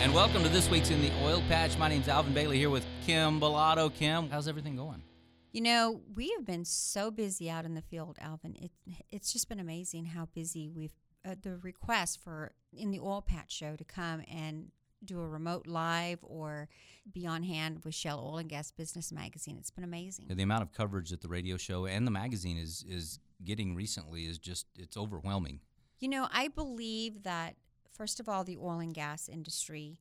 And welcome to this week's In the Oil Patch. My name's Alvin Bailey here with Kim Bellotto. Kim, how's everything going? You know, we have been so busy out in the field, Alvin. It's just been amazing how busy we've the request for In the Oil Patch show to come and do a remote live or be on hand with Shell Oil and Gas Business Magazine. It's been amazing. The amount of coverage that the radio show and the magazine is getting recently is just, it's overwhelming. You know, I believe that first of all, the oil and gas industry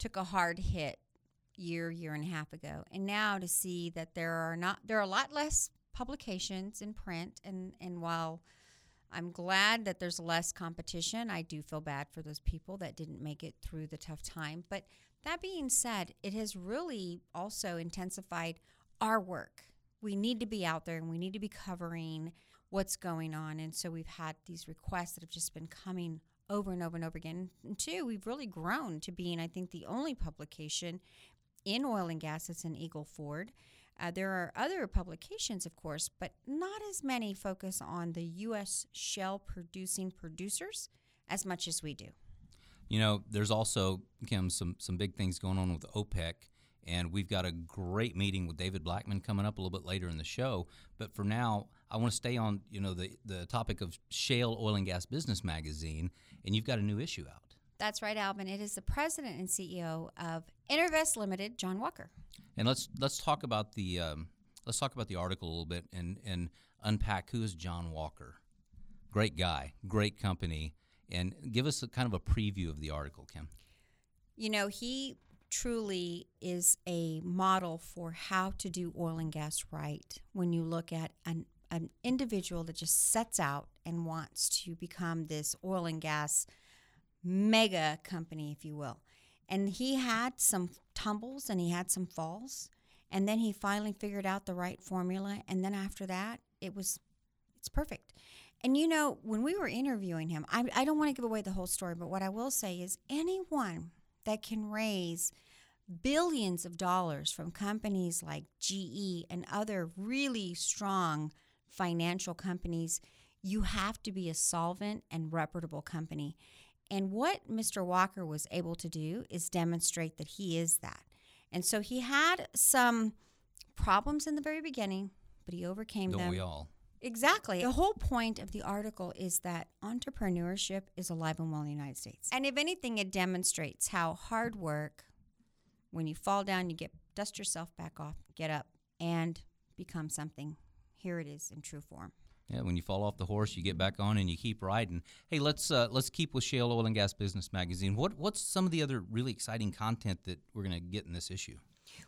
took a hard hit year and a half ago. And now to see that there are a lot less publications in print. And while I'm glad that there's less competition, I do feel bad for those people that didn't make it through the tough time. But that being said, it has really also intensified our work. We need to be out there and we need to be covering what's going on. And so we've had these requests that have just been coming over and over and over again. And two, we've really grown to being, I think, the only publication in oil and gas that's in Eagle Ford. There are other publications, of course, but not as many focus on the U.S. shale producing producers as much as we do. You know, there's also, Kim, some big things going on with OPEC, and we've got a great meeting with David Blackman coming up a little bit later in the show. But for now, I want to stay on, you know, the topic of Shale Oil and Gas Business Magazine, and you've got a new issue out. That's right, Alvin. It is the president and CEO of Intervest Limited, John Walker. And let's talk about the article a little bit and unpack who is John Walker. Great guy, great company, and give us a kind of a preview of the article, Kim. You know, he truly is a model for how to do oil and gas right. When you look at an individual that just sets out and wants to become this oil and gas mega company, if you will. And he had some tumbles and he had some falls, and then he finally figured out the right formula, and then after that, it's perfect. And you know, when we were interviewing him, I don't want to give away the whole story, but what I will say is anyone that can raise billions of dollars from companies like GE and other really strong financial companies, you have to be a solvent and reputable company. And what Mr. Walker was able to do is demonstrate that he is that. And so he had some problems in the very beginning, but he overcame them. Don't we all? Exactly. The whole point of the article is that entrepreneurship is alive and well in the United States. And if anything, it demonstrates how hard work, when you fall down, you dust yourself back off, get up, and become something. Here it is in true form. Yeah, when you fall off the horse, you get back on and you keep riding. Hey, let's keep with Shale Oil and Gas Business Magazine. What's some of the other really exciting content that we're going to get in this issue?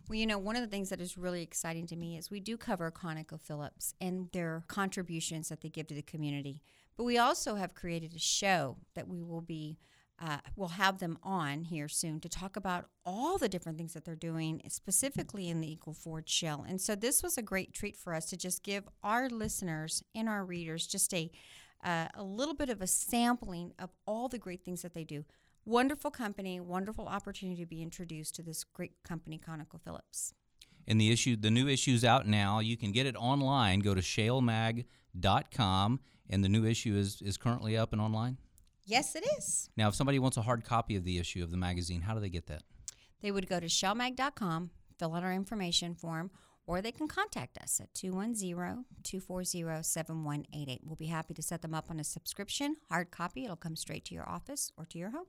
Well, you know, one of the things that is really exciting to me is we do cover ConocoPhillips and their contributions that they give to the community. But we also have created a show that we will be we'll have them on here soon to talk about all the different things that they're doing, specifically in the Eagle Ford Shale. And so this was a great treat for us to just give our listeners and our readers just a little bit of a sampling of all the great things that they do. Wonderful company, wonderful opportunity to be introduced to this great company, ConocoPhillips. And the new issue's out now. You can get it online. Go to shellmag.com, and the new issue is currently up and online? Yes, it is. Now, if somebody wants a hard copy of the issue of the magazine, how do they get that? They would go to shellmag.com, fill out our information form, or they can contact us at 210-240-7188. We'll be happy to set them up on a subscription, hard copy. It'll come straight to your office or to your home.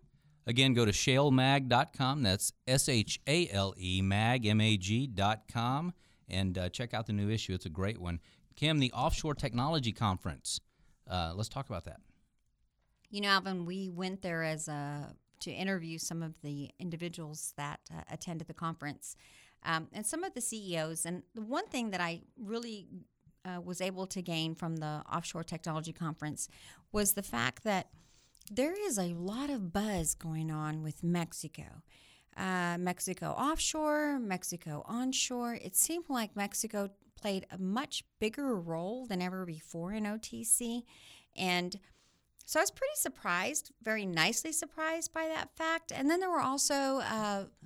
Again, go to shalemag.com. That's S-H-A-L-E, mag, M-A-G.com, and check out the new issue. It's a great one. Kim, the Offshore Technology Conference. Let's talk about that. You know, Alvin, we went there to interview some of the individuals that attended the conference and some of the CEOs. And the one thing that I really was able to gain from the Offshore Technology Conference was the fact that there is a lot of buzz going on with Mexico. Mexico offshore, Mexico onshore. It seemed like Mexico played a much bigger role than ever before in OTC. And so I was pretty surprised, very nicely surprised by that fact. And then there were also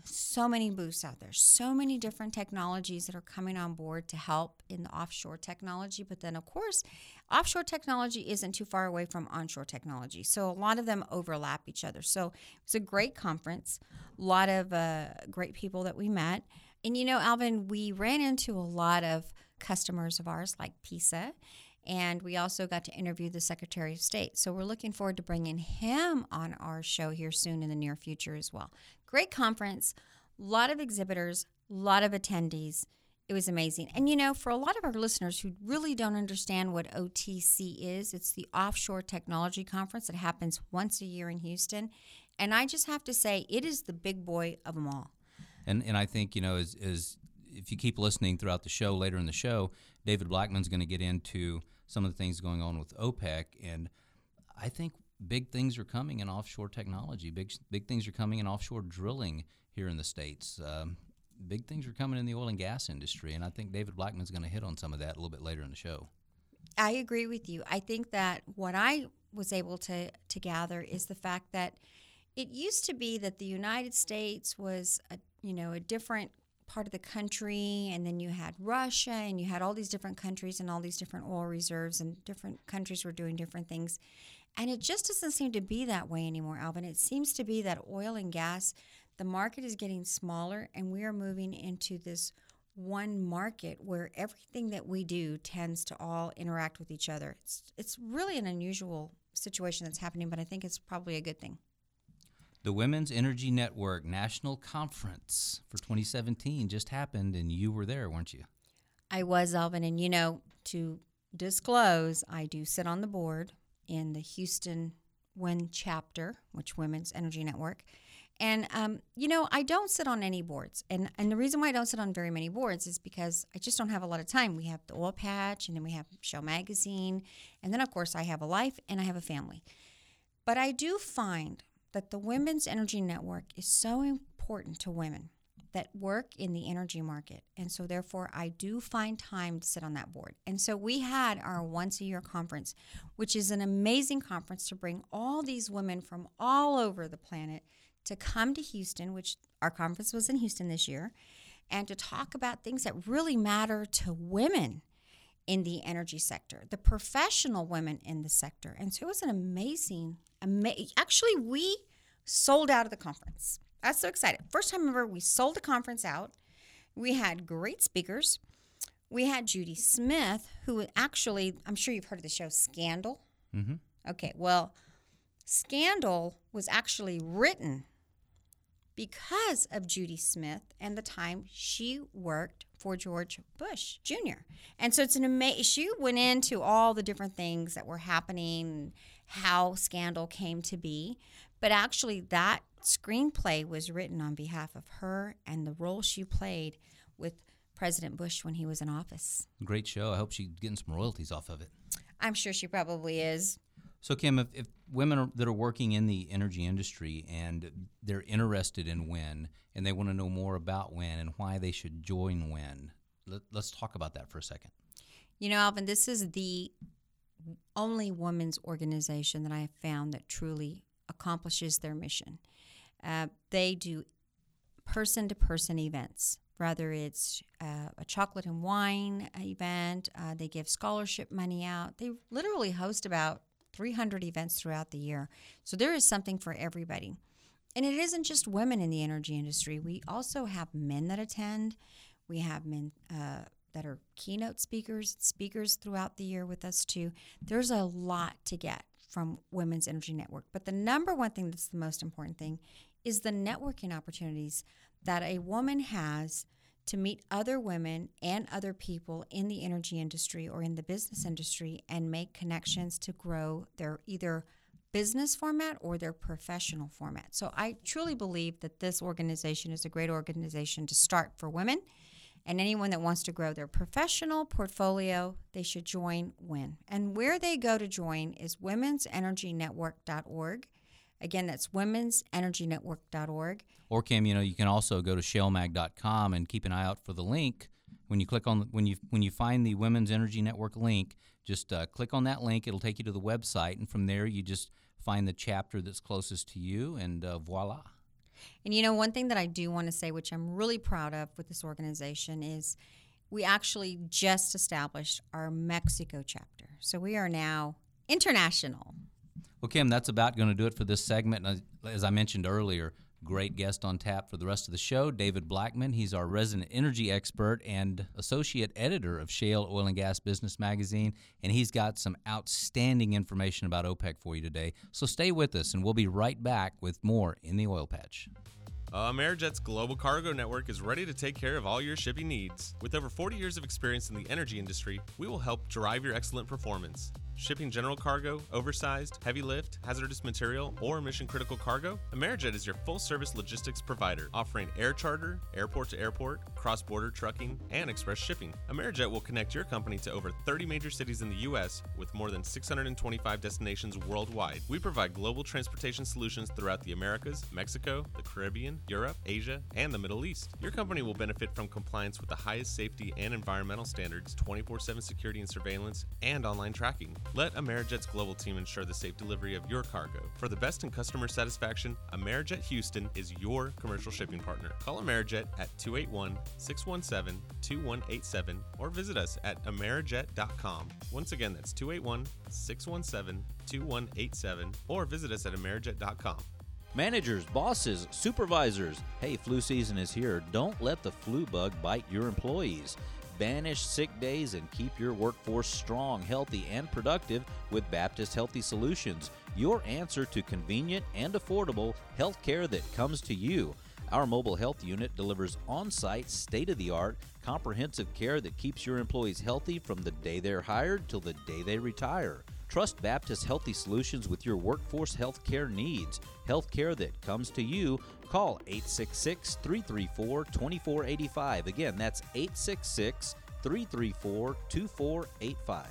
so many booths out there, so many different technologies that are coming on board to help in the offshore technology. But then, of course, offshore technology isn't too far away from onshore technology. So a lot of them overlap each other. So it was a great conference, a lot of great people that we met. And, you know, Alvin, we ran into a lot of customers of ours like PESA. And we also got to interview the Secretary of State. So we're looking forward to bringing him on our show here soon in the near future as well. Great conference, a lot of exhibitors, a lot of attendees. It was amazing. And, you know, for a lot of our listeners who really don't understand what OTC is, it's the Offshore Technology Conference that happens once a year in Houston. And I just have to say, it is the big boy of them all. And I think, you know, as if you keep listening throughout the show, later in the show, David Blackman's going to get into some of the things going on with OPEC, and I think big things are coming in offshore technology. Big things are coming in offshore drilling here in the States. Big things are coming in the oil and gas industry, and I think David Blackman's going to hit on some of that a little bit later in the show. I agree with you. I think that what I was able to gather is the fact that it used to be that the United States was a different part of the country, and then you had Russia, and you had all these different countries and all these different oil reserves, and different countries were doing different things. And it just doesn't seem to be that way anymore, Alvin. It seems to be that oil and gas, the market is getting smaller, and we are moving into this one market where everything that we do tends to all interact with each other. It's really an unusual situation that's happening, but I think it's probably a good thing. The Women's Energy Network National Conference for 2017 just happened, and you were there, weren't you? I was, Alvin, and you know, to disclose, I do sit on the board in the Houston WEN chapter, which Women's Energy Network, and you know, I don't sit on any boards, and the reason why I don't sit on very many boards is because I just don't have a lot of time. We have the Oil Patch, and then we have Shell Magazine, and then, of course, I have a life, and I have a family, but I do find that the Women's Energy Network is so important to women that work in the energy market. And so therefore, I do find time to sit on that board. And so we had our once-a-year conference, which is an amazing conference to bring all these women from all over the planet to come to Houston, which our conference was in Houston this year, and to talk about things that really matter to women in the energy sector, the professional women in the sector. And so it was an amazing, actually we sold out of the conference. I was so excited. First time ever we sold the conference out. We had great speakers. We had Judy Smith, who actually, I'm sure you've heard of the show Scandal. Mm-hmm. Okay, well, Scandal was actually written because of Judy Smith and the time she worked for George Bush Jr. And so it's an amazing, she went into all the different things that were happening, how Scandal came to be, but actually that screenplay was written on behalf of her and the role she played with President Bush when he was in office. Great show. I hope she's getting some royalties off of it. I'm sure she probably is. So, Kim, if women that are working in the energy industry and they're interested in WEN and they want to know more about WEN and why they should join WEN, let's talk about that for a second. You know, Alvin, this is the only women's organization that I have found that truly accomplishes their mission. They do person-to-person events, whether it's a chocolate and wine event. They give scholarship money out. They literally host about 300 events throughout the year. So there is something for everybody. And it isn't just women in the energy industry. We also have men that attend. We have men that are keynote speakers throughout the year with us too. There's a lot to get from Women's Energy Network. But the number one thing that's the most important thing is the networking opportunities that a woman has to meet other women and other people in the energy industry or in the business industry and make connections to grow their either business format or their professional format. So I truly believe that this organization is a great organization to start for women, and anyone that wants to grow their professional portfolio, they should join WEN. And where they go to join is womensenergynetwork.org. Again, that's womensenergynetwork.org. Or, Kim, you know, you can also go to shellmag.com and keep an eye out for the link. When you click on when you find the Women's Energy Network link, just click on that link. It'll take you to the website, and from there you just find the chapter that's closest to you, and voila. And, you know, one thing that I do want to say, which I'm really proud of with this organization, is we actually just established our Mexico chapter. So we are now international. Well, Kim, that's about going to do it for this segment. And as I mentioned earlier, great guest on tap for the rest of the show, David Blackman. He's our resident energy expert and associate editor of Shale Oil and Gas Business Magazine, and he's got some outstanding information about OPEC for you today. So stay with us, and we'll be right back with more In the Oil Patch. AmeriJet's Global Cargo Network is ready to take care of all your shipping needs. With over 40 years of experience in the energy industry, we will help drive your excellent performance. Shipping general cargo, oversized, heavy lift, hazardous material, or mission-critical cargo? AmeriJet is your full-service logistics provider, offering air charter, airport-to-airport, cross-border trucking, and express shipping. AmeriJet will connect your company to over 30 major cities in the U.S. with more than 625 destinations worldwide. We provide global transportation solutions throughout the Americas, Mexico, the Caribbean, Europe, Asia, and the Middle East. Your company will benefit from compliance with the highest safety and environmental standards, 24/7 security and surveillance, and online tracking. Let AmeriJet's global team ensure the safe delivery of your cargo. For the best in customer satisfaction, AmeriJet Houston is your commercial shipping partner. Call AmeriJet at 281-617-2187 or visit us at AmeriJet.com. Once again, that's 281-617-2187 or visit us at AmeriJet.com. Managers, bosses, supervisors, hey, flu season is here. Don't let the flu bug bite your employees. Banish sick days and keep your workforce strong, healthy, and productive with Baptist Healthy Solutions, your answer to convenient and affordable health care that comes to you. Our mobile health unit delivers on-site, state-of-the-art, comprehensive care that keeps your employees healthy from the day they're hired till the day they retire. Trust Baptist Healthy Solutions with your workforce health care needs. Health care that comes to you. Call 866-334-2485. Again, that's 866-334-2485.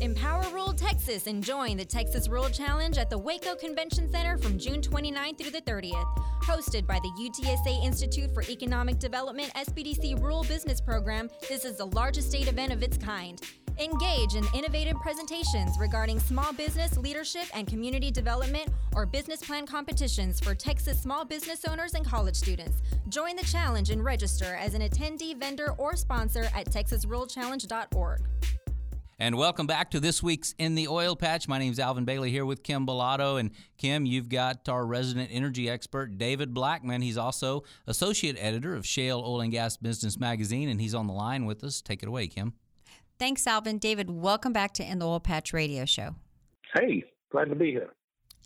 Empower Rural Texas and join the Texas Rural Challenge at the Waco Convention Center from June 29th through the 30th. Hosted by the UTSA Institute for Economic Development SBDC Rural Business Program, this is the largest state event of its kind. Engage in innovative presentations regarding small business leadership and community development or business plan competitions for Texas small business owners and college students. Join the challenge and register as an attendee, vendor, or sponsor at texasruralchallenge.org. And welcome back to this week's In the Oil Patch. My name is Alvin Bailey here with Kim Bellotto. And Kim, you've got our resident energy expert, David Blackman. He's also associate editor of Shale Oil and Gas Business Magazine, and he's on the line with us. Take it away, Kim. Thanks, Alvin. David, welcome back to In the Oil Patch Radio Show. Hey, glad to be here.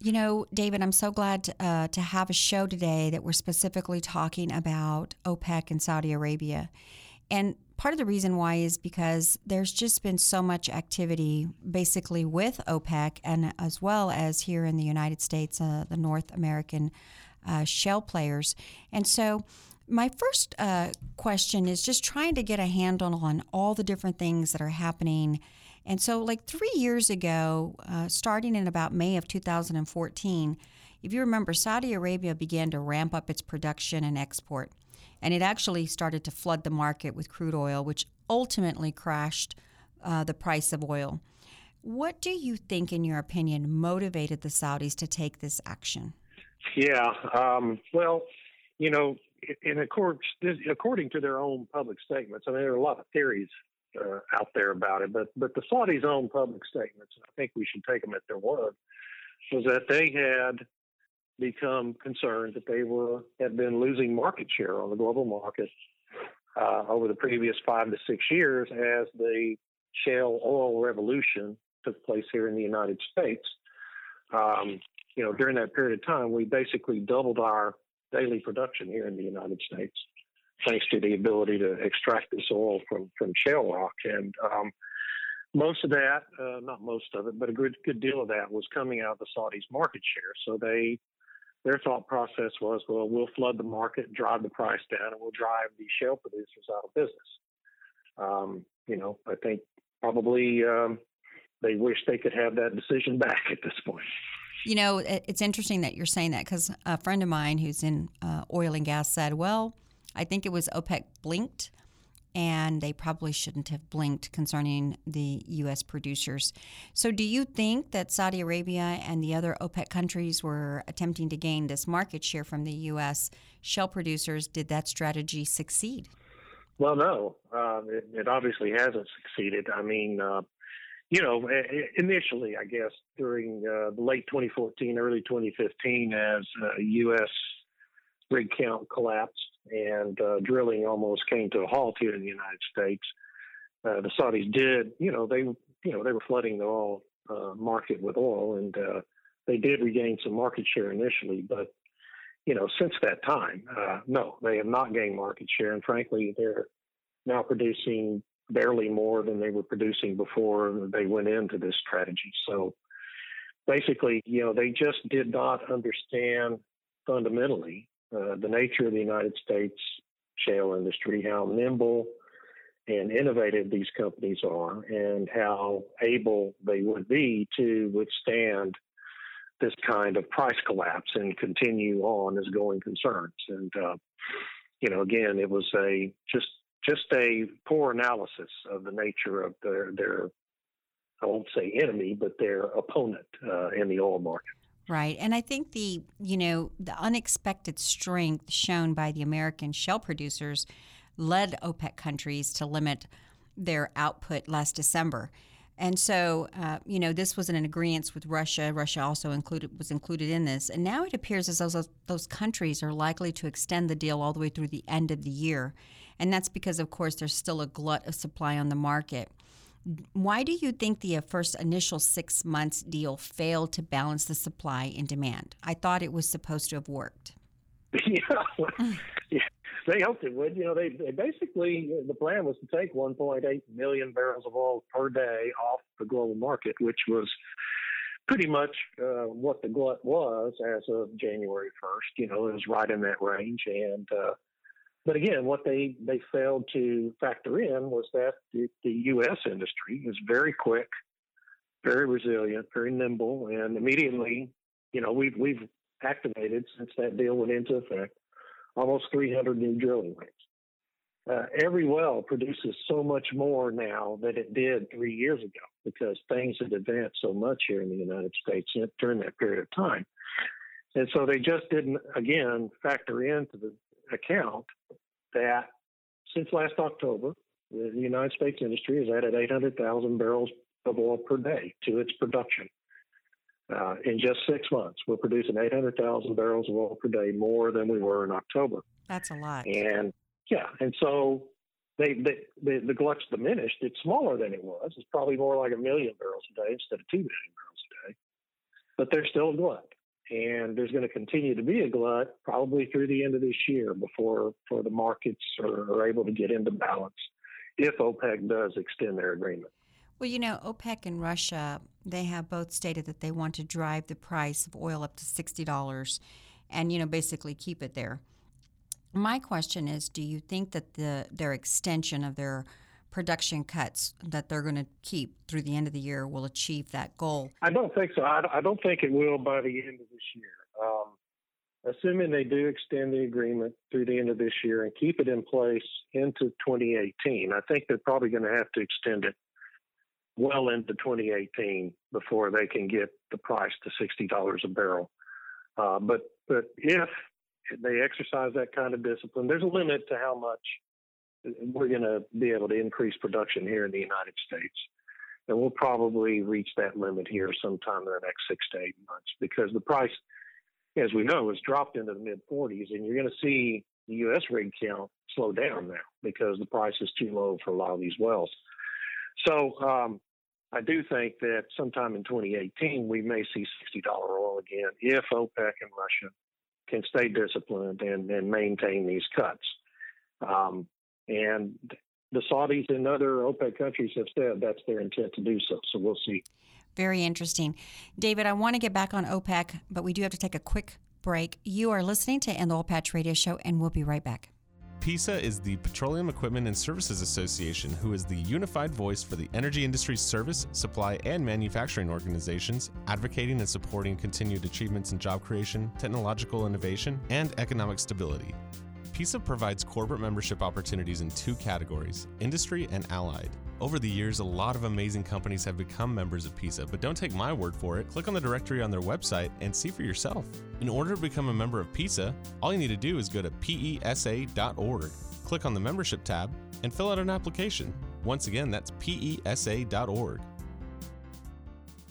You know, David, I'm so glad to have a show today that we're specifically talking about OPEC and Saudi Arabia. And part of the reason why is because there's just been so much activity basically with OPEC and as well as here in the United States, the North American shale players. And so my first question is just trying to get a handle on all the different things that are happening. And so like 3 years ago, starting in about May of 2014, if you remember, Saudi Arabia began to ramp up its production and export. And it actually started to flood the market with crude oil, which ultimately crashed the price of oil. What do you think, in your opinion, motivated the Saudis to take this action? Yeah, well, you know, according to their own public statements, I mean, there are a lot of theories out there about it, but the Saudis' own public statements, and I think we should take them at their word, was that they had become concerned that they had been losing market share on the global market over the previous 5 to 6 years as the shale oil revolution took place here in the United States. You know, during that period of time, we basically doubled our daily production here in the United States, thanks to the ability to extract this oil from shale rock. And most of that, not most of it, but a good deal of that was coming out of the Saudis' market share. So their thought process was, well, we'll flood the market, drive the price down, and we'll drive the shale producers out of business. You know, I think probably they wish they could have that decision back at this point. You know, it's interesting that you're saying that, because a friend of mine who's in oil and gas said, well, I think it was OPEC blinked, and they probably shouldn't have blinked concerning the U.S. producers. So do you think that Saudi Arabia and the other OPEC countries were attempting to gain this market share from the U.S. shale producers? Did that strategy succeed? Well, no. It obviously hasn't succeeded. I mean, you know, initially, I guess, during late 2014, early 2015, as U.S. rig count collapsed and drilling almost came to a halt here in the United States, the Saudis did, they were flooding the oil market with oil, and they did regain some market share initially. But, you know, since that time, no, they have not gained market share. And frankly, they're now producing barely more than they were producing before they went into this strategy. So basically, you know, they just did not understand fundamentally the nature of the United States shale industry, how nimble and innovative these companies are, and how able they would be to withstand this kind of price collapse and continue on as going concerns. And, again, it was just a poor analysis of the nature of their I won't say enemy, but their opponent in the oil market. Right. And I think the unexpected strength shown by the American shale producers led OPEC countries to limit their output last December. And so, this was an agreement with Russia. Russia also was included in this. And now it appears as though those countries are likely to extend the deal all the way through the end of the year. And that's because, of course, there's still a glut of supply on the market. Why do you think the first initial 6 months deal failed to balance the supply and demand? I thought it was supposed to have worked. Yeah. They hoped it would. You know, they basically, the plan was to take 1.8 million barrels of oil per day off the global market, which was pretty much what the glut was as of January 1st. You know, it was right in that range. And but again, what they failed to factor in was that the U.S. industry is very quick, very resilient, very nimble, and immediately, you know, we've activated since that deal went into effect almost 300 new drilling rigs. Every well produces so much more now than it did 3 years ago, because things had advanced so much here in the United States during that period of time. And so they just didn't, again, factor into the account that since last October, the United States industry has added 800,000 barrels of oil per day to its production. In just 6 months, we're producing 800,000 barrels of oil per day more than we were in October. That's a lot. And yeah, and so the glut's diminished. It's smaller than it was. It's probably more like 1 million barrels a day instead of 2 million barrels a day. But there's still a glut, and there's going to continue to be a glut probably through the end of this year before the markets are able to get into balance if OPEC does extend their agreement. Well, you know, OPEC and Russia, they have both stated that they want to drive the price of oil up to $60 and, you know, basically keep it there. My question is, do you think that their extension of their production cuts that they're going to keep through the end of the year will achieve that goal? I don't think so. I don't think it will by the end of this year. Assuming they do extend the agreement through the end of this year and keep it in place into 2018, I think they're probably going to have to extend it well into 2018 before they can get the price to $60 a barrel. But if they exercise that kind of discipline, there's a limit to how much we're going to be able to increase production here in the United States. And we'll probably reach that limit here sometime in the next 6 to 8 months, because the price, as we know, has dropped into the mid-40s, and you're going to see the U.S. rig count slow down now because the price is too low for a lot of these wells. So I do think that sometime in 2018, we may see $60 oil again if OPEC and Russia can stay disciplined and maintain these cuts. And the Saudis and other OPEC countries have said that's their intent to do so. So we'll see. Very interesting. David, I want to get back on OPEC, but we do have to take a quick break. You are listening to In the Oil Patch Radio Show, and we'll be right back. PESA is the Petroleum Equipment and Services Association, who is the unified voice for the energy industry's service, supply, and manufacturing organizations, advocating and supporting continued achievements in job creation, technological innovation, and economic stability. PESA provides corporate membership opportunities in two categories, industry and allied. Over the years, a lot of amazing companies have become members of PESA, but don't take my word for it. Click on the directory on their website and see for yourself. In order to become a member of PESA, all you need to do is go to PESA.org, click on the membership tab, and fill out an application. Once again, that's PESA.org.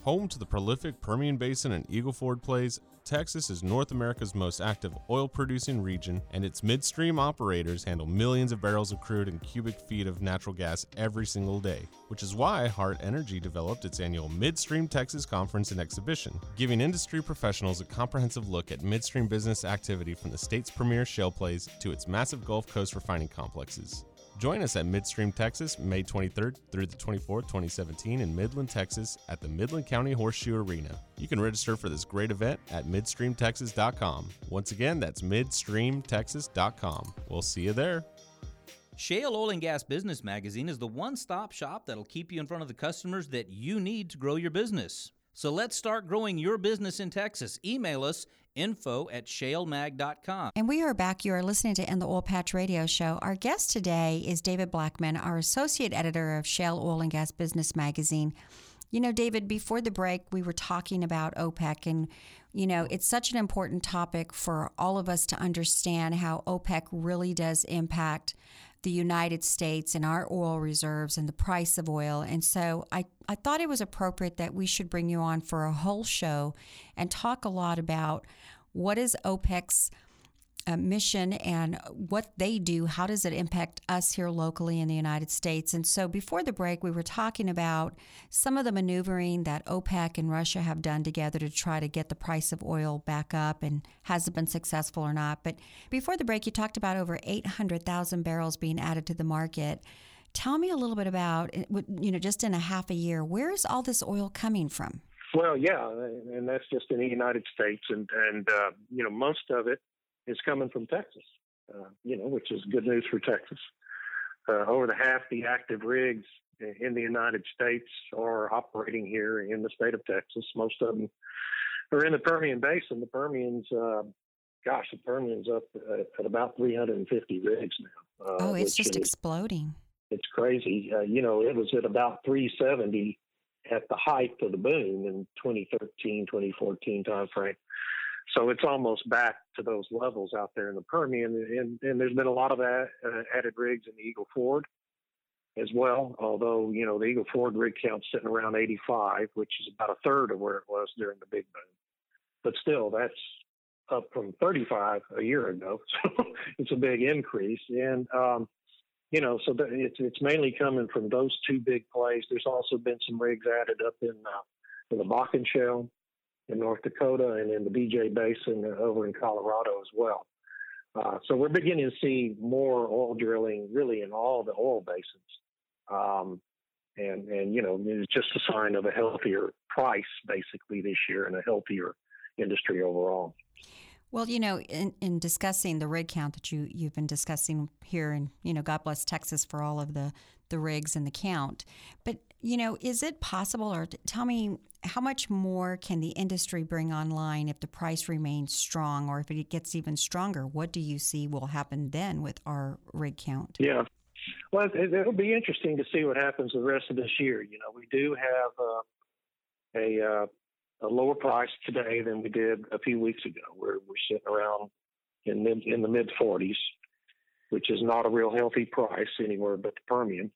Home to the prolific Permian Basin and Eagle Ford plays, Texas is North America's most active oil-producing region, and its midstream operators handle millions of barrels of crude and cubic feet of natural gas every single day, which is why Heart Energy developed its annual Midstream Texas Conference and Exhibition, giving industry professionals a comprehensive look at midstream business activity from the state's premier shale plays to its massive Gulf Coast refining complexes. Join us at Midstream Texas, May 23rd through the 24th, 2017 in Midland, Texas at the Midland County Horseshoe Arena. You can register for this great event at MidstreamTexas.com. Once again, that's MidstreamTexas.com. We'll see you there. Shale Oil and Gas Business Magazine is the one-stop shop that'll keep you in front of the customers that you need to grow your business. So let's start growing your business in Texas. Email us info@shalemag.com. And we are back. You are listening to In the Oil Patch Radio Show. Our guest today is David Blackman, our associate editor of Shale Oil and Gas Business Magazine. You know, David, before the break, we were talking about OPEC, and, you know, it's such an important topic for all of us to understand how OPEC really does impact the United States and our oil reserves and the price of oil. And so I thought it was appropriate that we should bring you on for a whole show and talk a lot about what is OPEC's mission and what they do. How does it impact us here locally in the United States? And so before the break, we were talking about some of the maneuvering that OPEC and Russia have done together to try to get the price of oil back up, and has it been successful or not? But before the break, you talked about over 800,000 barrels being added to the market. Tell me a little bit about, you know, just in a half a year, where is all this oil coming from? Well, yeah, and that's just in the United States. And you know, most of it is coming from Texas, you know, which is good news for Texas. Over the half the active rigs in the United States are operating here in the state of Texas. Most of them are in the Permian Basin. The Permian's, up at about 350 rigs now. It's just exploding. It's crazy. You know, it was at about 370 at the height of the boom in 2013, 2014 timeframe. So it's almost back to those levels out there in the Permian. And there's been a lot of added rigs in the Eagle Ford as well, although, you know, the Eagle Ford rig count's sitting around 85, which is about a third of where it was during the big boom. But still, that's up from 35 a year ago. So it's a big increase. And, you know, so it's mainly coming from those two big plays. There's also been some rigs added up in the Bakken Shale in North Dakota, and in the DJ Basin over in Colorado as well. So we're beginning to see more oil drilling really in all the oil basins. And you know, it's just a sign of a healthier price basically this year and a healthier industry overall. Well, you know, in discussing the rig count that you've been discussing here, and, you know, God bless Texas for all of the rigs and the count. But, you know, is it possible, or tell me, how much more can the industry bring online if the price remains strong, or if it gets even stronger? What do you see will happen then with our rig count? Yeah, well, it'll be interesting to see what happens the rest of this year. You know, we do have a lower price today than we did a few weeks ago. We're sitting around in the mid-40s, which is not a real healthy price anywhere but the Permian.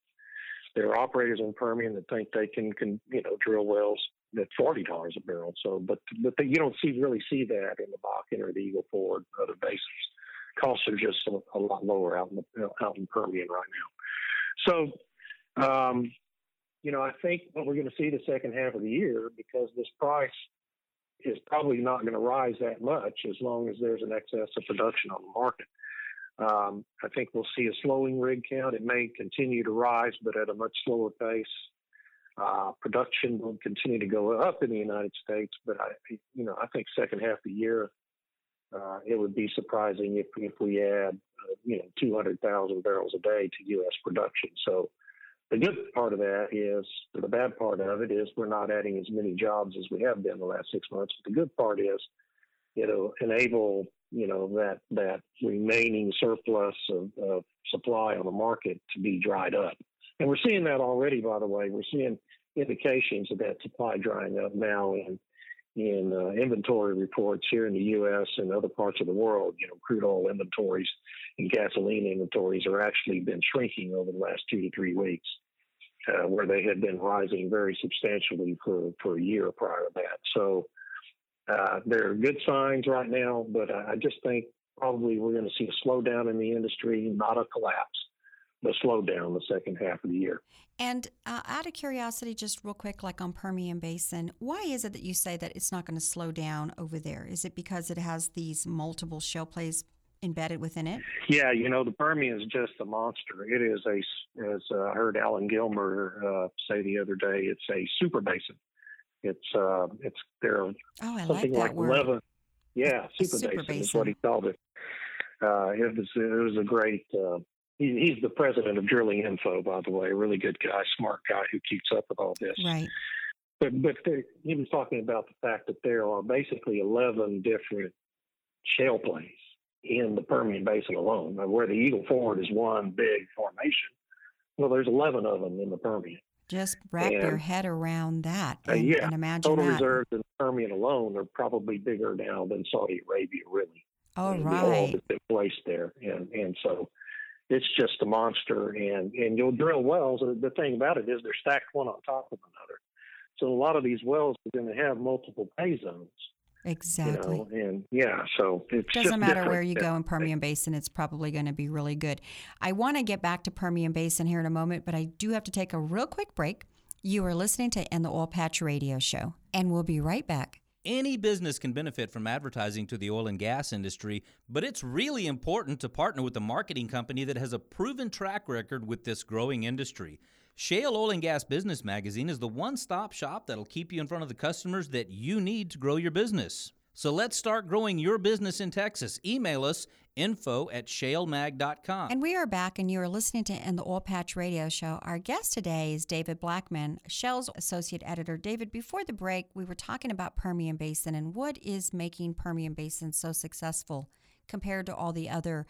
There are operators in Permian that think they can you know, drill wells at $40 a barrel. So, but you don't really see that in the Bakken or the Eagle Ford, other basins. Costs are just a lot lower out in Permian right now. So, you know, I think what we're going to see the second half of the year, because this price is probably not going to rise that much as long as there's an excess of production on the market. I think we'll see a slowing rig count. It may continue to rise, but at a much slower pace. Production will continue to go up in the United States, but I think second half of the year, it would be surprising if we add, you know, 200,000 200,000 barrels a day to U.S. production. So the good part of that is, or the bad part of it is, we're not adding as many jobs as we have been the last 6 months. But the good part is, enable, that remaining surplus of supply on the market to be dried up. And we're seeing that already, by the way. We're seeing indications of that supply drying up now in inventory reports here in the U.S. and other parts of the world. Crude oil inventories and gasoline inventories are actually been shrinking over the last 2 to 3 weeks, where they had been rising very substantially for a year prior to that. So there are good signs right now, but I just think probably we're going to see a slowdown in the industry, not a collapse, but slowdown the second half of the year. And out of curiosity, just real quick, like on Permian Basin, why is it that you say that it's not going to slow down over there? Is it because it has these multiple shale plays embedded within it? Yeah, the Permian is just a monster. It is as I heard Alan Gilmer say the other day, it's a super basin. It's there. Oh, I something like 11. Yeah, super basin is what he called it. It was a great. He's the president of Drilling Info, by the way, a really good guy, smart guy who keeps up with all this. Right. But he was talking about the fact that there are basically 11 different shale plays in the Permian Basin alone, where the Eagle Ford is one big formation. Well, there's 11 of them in the Permian. Just wrap your head around that and imagine total that. Reserves in the Permian alone are probably bigger now than Saudi Arabia, really. Oh, right. The oil that's been placed there. And so it's just a monster, and you'll drill wells. The thing about it is they're stacked one on top of another. So a lot of these wells are going to have multiple pay zones. Exactly. So it doesn't matter where you go in Permian Basin, it's probably going to be really good. I want to get back to Permian Basin here in a moment, but I do have to take a real quick break. You are listening to In the Oil Patch Radio Show, and we'll be right back. Any business can benefit from advertising to the oil and gas industry, but it's really important to partner with a marketing company that has a proven track record with this growing industry. Shale Oil and Gas Business Magazine is the one-stop shop that'll keep you in front of the customers that you need to grow your business. So let's start growing your business in Texas. Email us, info@shalemag.com. And we are back, and you are listening to In the Oil Patch Radio Show. Our guest today is David Blackman, Shell's Associate Editor. David, before the break, we were talking about Permian Basin and what is making Permian Basin so successful compared to all the other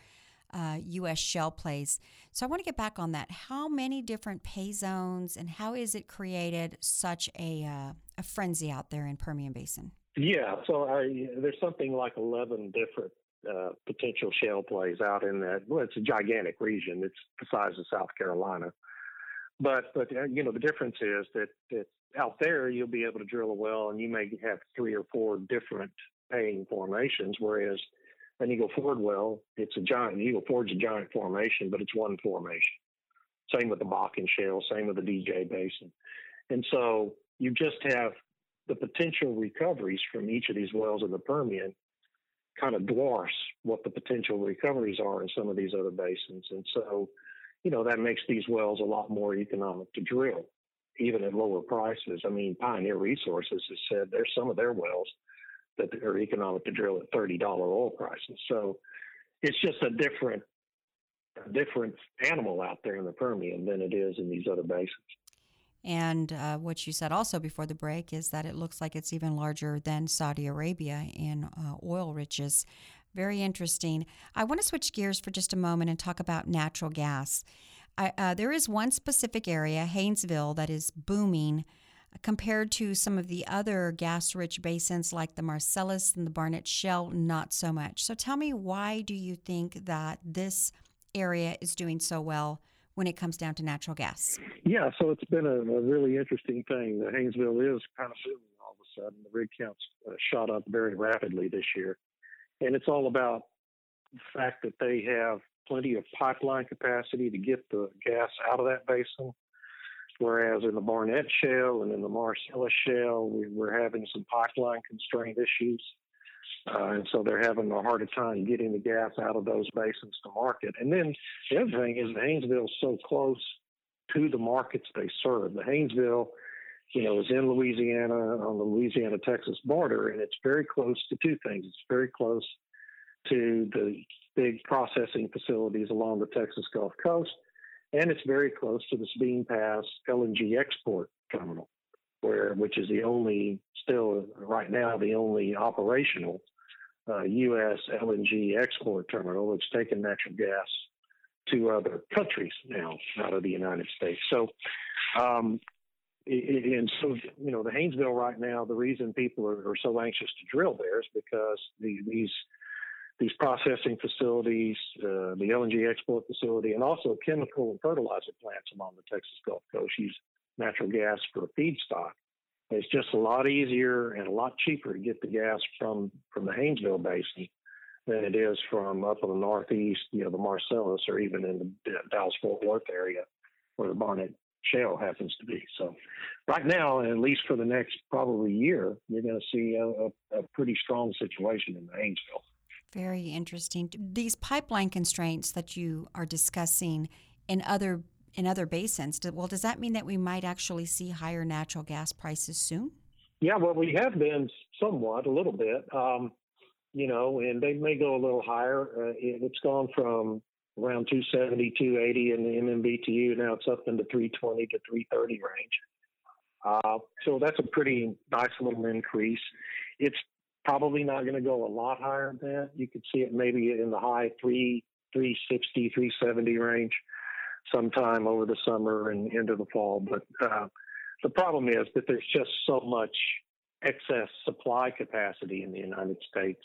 U.S. shale plays. So I want to get back on that. How many different pay zones, and how is it created such a frenzy out there in Permian Basin? Yeah, so there's something like 11 different potential shale plays out in that. Well, it's a gigantic region. It's the size of South Carolina. But the difference is that it's out there, you'll be able to drill a well, and you may have 3 or 4 different paying formations, whereas an Eagle Ford well, Eagle Ford's a giant formation, but it's one formation. Same with the Bakken Shale, same with the DJ Basin. And so you just have the potential recoveries from each of these wells in the Permian kind of dwarfs what the potential recoveries are in some of these other basins. And so, that makes these wells a lot more economic to drill, even at lower prices. I mean, Pioneer Resources has said there's some of their wells that are economic to drill at $30 oil prices. So it's just a different animal out there in the Permian than it is in these other basins. And what you said also before the break is that it looks like it's even larger than Saudi Arabia in oil riches. Very interesting. I want to switch gears for just a moment and talk about natural gas. There is one specific area, Haynesville, that is booming compared to some of the other gas-rich basins like the Marcellus and the Barnett Shale, not so much. So tell me, why do you think that this area is doing so well when it comes down to natural gas? Yeah, so it's been a really interesting thing. The Haynesville is kind of booming all of a sudden. The rig counts shot up very rapidly this year. And it's all about the fact that they have plenty of pipeline capacity to get the gas out of that basin, whereas in the Barnett Shale and in the Marcellus Shale, we're having some pipeline constraint issues. And so they're having a harder time getting the gas out of those basins to market. And then the other thing is the Haynesville is so close to the markets they serve. The Haynesville, is in Louisiana, on the Louisiana-Texas border, and it's very close to two things. It's very close to the big processing facilities along the Texas Gulf Coast, and it's very close to the Sabine Pass LNG export terminal, which is the only, still right now, the only operational U.S. LNG export terminal that's taken natural gas to other countries now out of the United States. So, and so, you know, the Haynesville right now, the reason people are so anxious to drill there is because these processing facilities, the LNG export facility, and also chemical and fertilizer plants along the Texas Gulf Coast use natural gas for feedstock. It's just a lot easier and a lot cheaper to get the gas from the Haynesville Basin than it is from up in the Northeast, you know, the Marcellus, or even in the Dallas-Fort Worth area where the Barnett Shale happens to be. So right now, at least for the next probably year, you're going to see a pretty strong situation in the Haynesville. Very interesting. These pipeline constraints that you are discussing in other basins, well, does that mean that we might actually see higher natural gas prices soon? Yeah, well, we have been somewhat, a little bit, you know, and they may go a little higher. It's gone from around 270, 280 in the MMBTU. Now it's up into 320 to 330 range. So that's a pretty nice little increase. It's probably not going to go a lot higher than that. You could see it maybe in the high 360, 370 range sometime over the summer and into the fall. But the problem is that there's just so much excess supply capacity in the United States.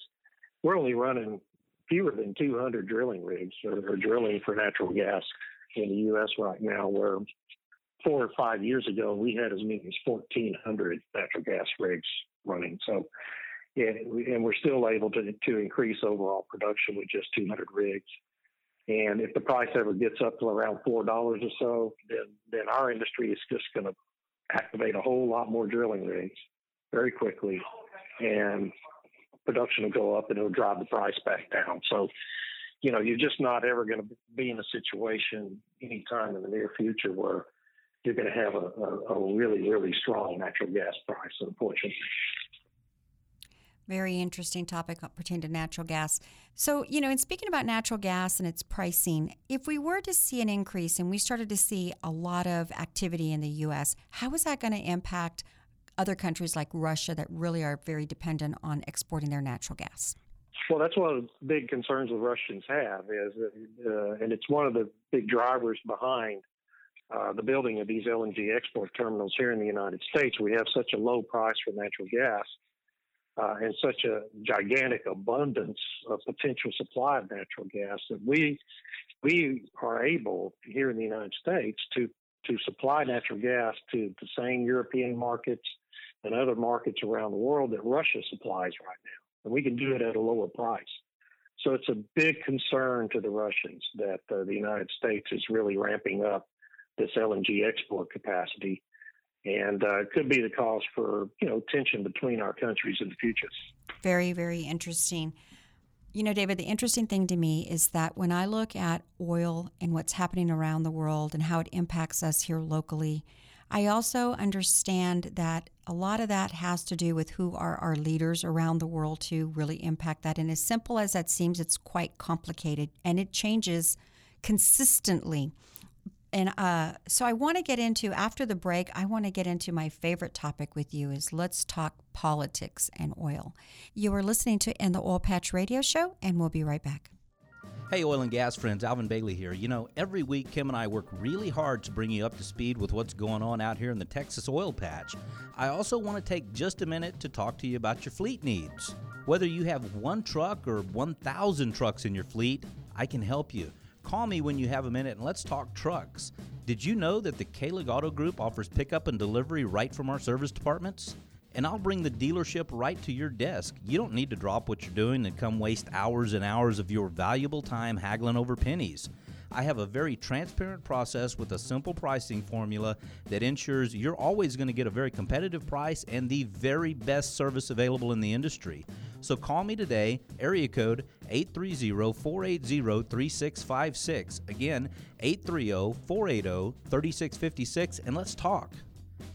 We're only running fewer than 200 drilling rigs that are drilling for natural gas in the U.S. right now, where 4 or 5 years ago, we had as many as 1,400 natural gas rigs running. So, and we're still able to increase overall production with just 200 rigs. And if the price ever gets up to around $4 or so, then our industry is just going to activate a whole lot more drilling rigs very quickly, and production will go up and it'll drive the price back down. So, you know, you're just not ever going to be in a situation anytime in the near future where you're going to have a really, really strong natural gas price, unfortunately. Very interesting topic pertaining to natural gas. So, you know, in speaking about natural gas and its pricing, if we were to see an increase and we started to see a lot of activity in the U.S., how is that going to impact other countries like Russia that really are very dependent on exporting their natural gas? Well, that's one of the big concerns the Russians have, is, and it's one of the big drivers behind the building of these LNG export terminals here in the United States. We have such a low price for natural gas. And such a gigantic abundance of potential supply of natural gas that we are able here in the United States to supply natural gas to the same European markets and other markets around the world that Russia supplies right now. And we can do it at a lower price. So it's a big concern to the Russians that the United States is really ramping up this LNG export capacity. And it could be the cause for, you know, tension between our countries in the future. Very, very interesting. You know, David, the interesting thing to me is that when I look at oil and what's happening around the world and how it impacts us here locally, I also understand that a lot of that has to do with who are our leaders around the world to really impact that. And as simple as that seems, it's quite complicated, and it changes consistently. And so I want to get into, after the break, I want to get into my favorite topic with you is let's talk politics and oil. You are listening to In the Oil Patch Radio Show, and we'll be right back. Hey, oil and gas friends, Alvin Bailey here. You know, every week, Kim and I work really hard to bring you up to speed with what's going on out here in the Texas oil patch. I also want to take just a minute to talk to you about your fleet needs. Whether you have one truck or 1,000 trucks in your fleet, I can help you. Call me when you have a minute and let's talk trucks. Did you know that the Kelleher Auto Group offers pickup and delivery right from our service departments? And I'll bring the dealership right to your desk. You don't need to drop what you're doing and come waste hours and hours of your valuable time haggling over pennies. I have a very transparent process with a simple pricing formula that ensures you're always going to get a very competitive price and the very best service available in the industry. So call me today, area code 830-480-3656. Again, 830-480-3656, and let's talk.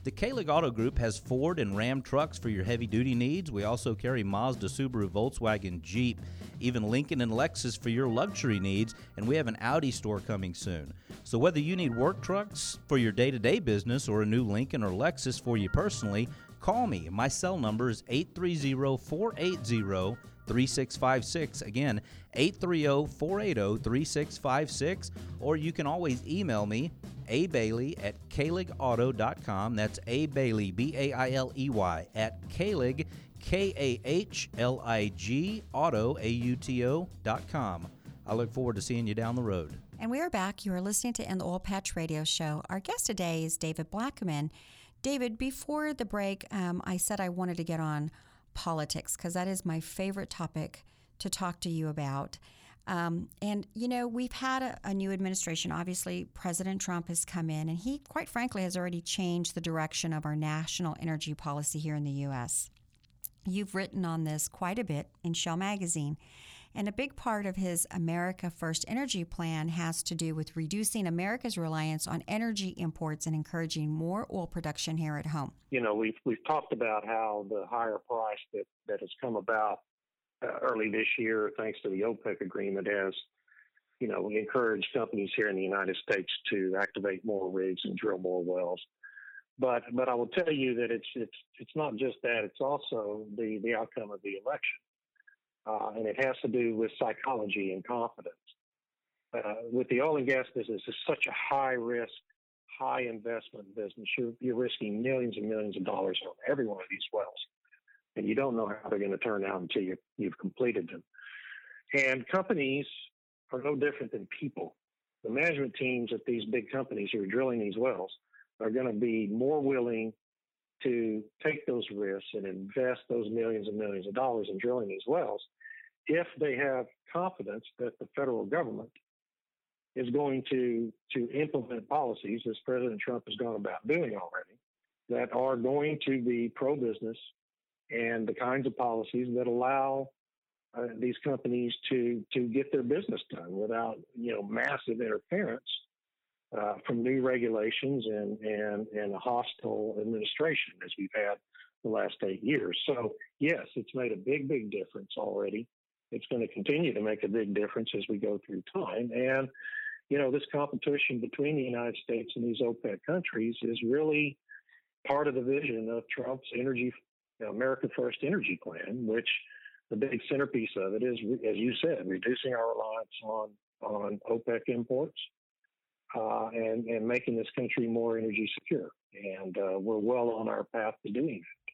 The Kelleher Auto Group has Ford and Ram trucks for your heavy-duty needs. We also carry Mazda, Subaru, Volkswagen, Jeep, even Lincoln and Lexus for your luxury needs, and we have an Audi store coming soon. So whether you need work trucks for your day-to-day business or a new Lincoln or Lexus for you personally, call me. My cell number is 830-480-3656. Again, 830-480-3656. Or you can always email me, abailey@kahligauto.com. That's abailey, B-A-I-L-E-Y, at kahlig, K-A-H-L-I-G, auto, A-U-T-O.com. I look forward to seeing you down the road. And we are back. You are listening to In the Oil Patch Radio Show. Our guest today is David Blackman. David, before the break, I said I wanted to get on politics because that is my favorite topic to talk to you about. And, you know, we've had a new administration. Obviously, President Trump has come in, and he, quite frankly, has already changed the direction of our national energy policy here in the U.S. You've written on this quite a bit in Shell Magazine. And a big part of his America First Energy Plan has to do with reducing America's reliance on energy imports and encouraging more oil production here at home. You know, we've talked about how the higher price that has come about early this year, thanks to the OPEC agreement, has, you know, encouraged companies here in the United States to activate more rigs and drill more wells. But I will tell you that it's not just that; it's also the outcome of the election. And it has to do with psychology and confidence. With the oil and gas business, it's such a high-risk, high-investment business. You're risking millions and millions of dollars on every one of these wells, and you don't know how they're going to turn out until you've completed them. And companies are no different than people. The management teams at these big companies who are drilling these wells are going to be more willing to take those risks and invest those millions and millions of dollars in drilling these wells if they have confidence that the federal government is going to implement policies, as President Trump has gone about doing already, that are going to be pro-business and the kinds of policies that allow these companies to get their business done without, you know, massive interference from new regulations and a hostile administration as we've had the last 8 years. So, yes, it's made a big, big difference already. It's going to continue to make a big difference as we go through time. And, you know, this competition between the United States and these OPEC countries is really part of the vision of Trump's energy, America First Energy Plan, which the big centerpiece of it is, as you said, reducing our reliance on OPEC imports. And making this country more energy secure. And we're well on our path to doing that.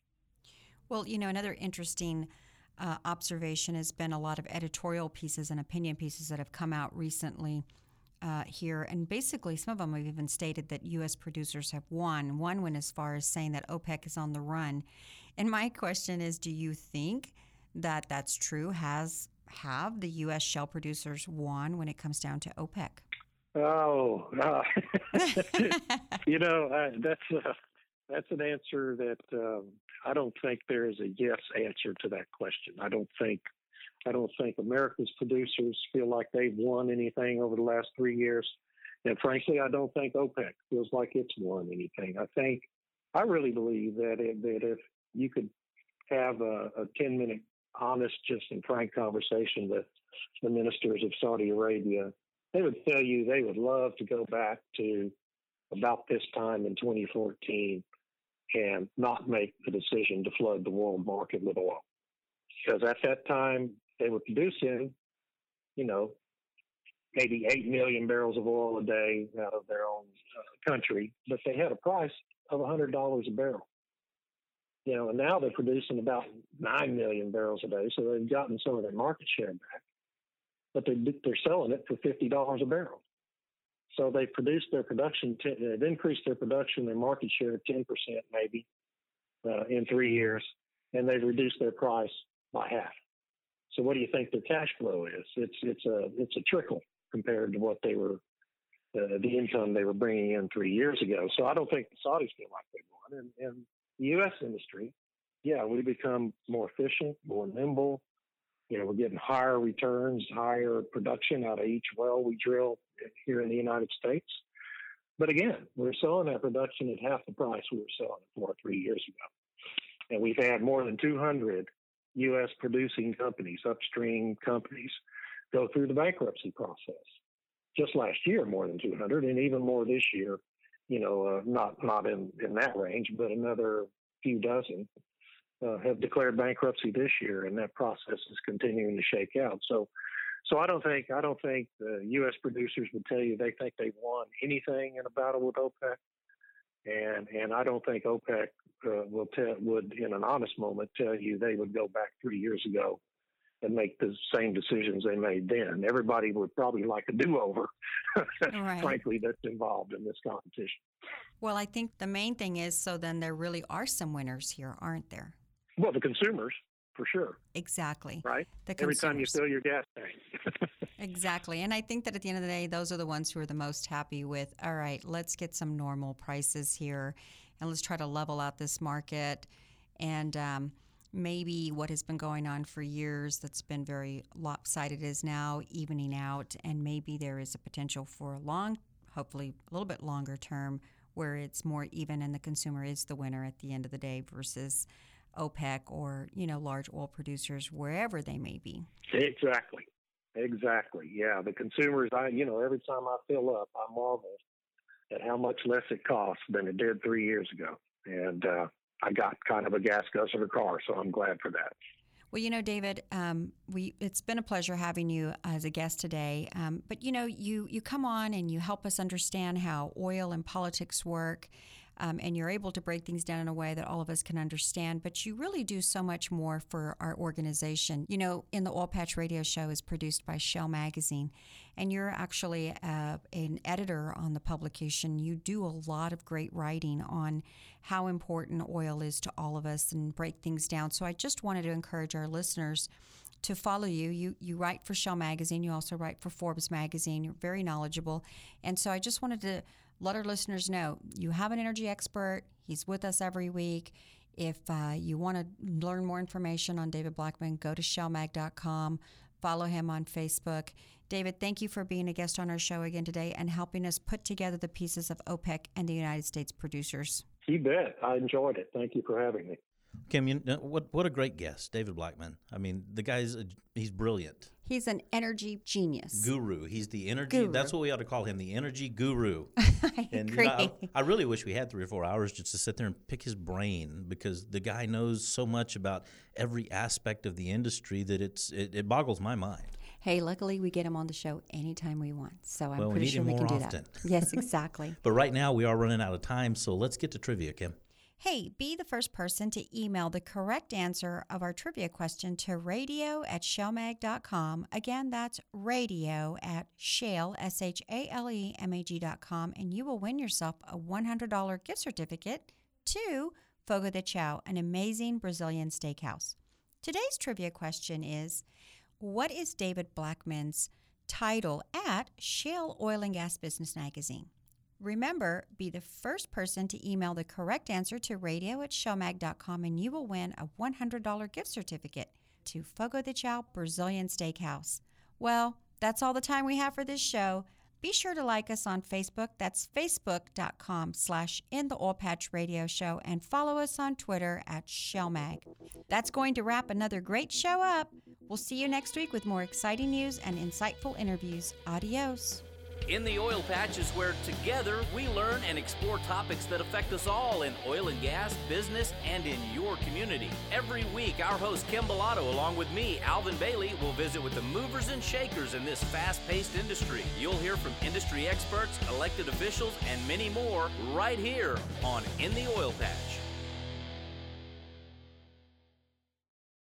Well, you know, another interesting observation has been a lot of editorial pieces and opinion pieces that have come out recently here. And basically, some of them have even stated that U.S. producers have won. One went as far as saying that OPEC is on the run. And my question is, do you think that that's true? Have the U.S. shale producers won when it comes down to OPEC? You know, that's an answer that I don't think there is a yes answer to that question. I don't think America's producers feel like they've won anything over the last 3 years, and frankly, I don't think OPEC feels like it's won anything. I really believe that if you could have a 10-minute honest, just and frank conversation with the ministers of Saudi Arabia, they would tell you they would love to go back to about this time in 2014 and not make the decision to flood the world market with oil. Because at that time, they were producing, you know, maybe 8 million barrels of oil a day out of their own country, but they had a price of $100 a barrel. You know, and now they're producing about 9 million barrels a day, so they've gotten some of their market share back. But they're selling it for $50 a barrel. So they've produced their production, they've increased their production, their market share 10% maybe in 3 years, and they've reduced their price by half. So what do you think their cash flow is? It's a trickle compared to what they were, the income they were bringing in 3 years ago. So I don't think the Saudis feel like they won. And the U.S. industry, yeah, we become more efficient, more nimble. You know, we're getting higher returns, higher production out of each well we drill here in the United States. But again, we're selling that production at half the price we were selling it for 3 years ago. And we've had more than 200 U.S. producing companies, upstream companies, go through the bankruptcy process. Just last year, more than 200, and even more this year, not in that range, but another few dozen have declared bankruptcy this year, and that process is continuing to shake out. So I don't think the U.S. producers would tell you they think they've won anything in a battle with OPEC, and I don't think OPEC would, in an honest moment, tell you they would go back 3 years ago and make the same decisions they made then. Everybody would probably like a do-over, right. Frankly, that's involved in this competition. Well, I think the main thing is, so then there really are some winners here, aren't there? Well, the consumers, for sure. Exactly. Right? Every time you fill your gas tank. Exactly. And I think that at the end of the day, those are the ones who are the most happy with, all right, let's get some normal prices here, and let's try to level out this market. And maybe what has been going on for years that's been very lopsided is now evening out, and maybe there is a potential for a long, hopefully a little bit longer term, where it's more even and the consumer is the winner at the end of the day versus OPEC or, large oil producers, wherever they may be. Exactly. Yeah, the consumers, every time I fill up, I marvel at how much less it costs than it did 3 years ago. And I got kind of a gas guzzler of a car, so I'm glad for that. Well, David, it's been a pleasure having you as a guest today. But, you come on and you help us understand how oil and politics work, and you're able to break things down in a way that all of us can understand. But you really do so much more for our organization. In the Oil Patch Radio Show is produced by Shell Magazine, and you're actually an editor on the publication. You do a lot of great writing on how important oil is to all of us and break things down. So I just wanted to encourage our listeners to follow you. You write for Shell Magazine. You also write for Forbes Magazine. You're very knowledgeable. And so I just wanted to let our listeners know you have an energy expert. He's with us every week. If you want to learn more information on David Blackman, go to shellmag.com. Follow him on Facebook. David, thank you for being a guest on our show again today and helping us put together the pieces of OPEC and the United States producers. You bet. I enjoyed it. Thank you for having me. Kim, what a great guest, David Blackman. I mean, the guy's he's brilliant. He's an energy genius. Guru. He's the energy. Guru. That's what we ought to call him, the energy guru. I agree. I really wish we had 3 or 4 hours just to sit there and pick his brain, because the guy knows so much about every aspect of the industry that it boggles my mind. Hey, luckily we get him on the show anytime we want, so I'm pretty sure we can do that. Well, we need him more often. Yes, exactly. But right now we are running out of time, so let's get to trivia, Kim. Hey, be the first person to email the correct answer of our trivia question to radio@shellmag.com. Again, that's radio@shale, shalemag.com, and you will win yourself a $100 gift certificate to Fogo de Chão, an amazing Brazilian steakhouse. Today's trivia question is, what is David Blackman's title at Shale Oil and Gas Business Magazine? Remember, be the first person to email the correct answer to radio@shellmag.com, and you will win a $100 gift certificate to Fogo de Chão Brazilian Steakhouse. Well, that's all the time we have for this show. Be sure to like us on Facebook. That's facebook.com/In the Oil Patch Radio Show, and follow us on Twitter @ShellMag. That's going to wrap another great show up. We'll see you next week with more exciting news and insightful interviews. Adios. In the Oil Patch is where together we learn and explore topics that affect us all in oil and gas, business, and in your community. Every week, our host Kim Bellotto, along with me, Alvin Bailey, will visit with the movers and shakers in this fast-paced industry. You'll hear from industry experts, elected officials, and many more right here on In the Oil Patch.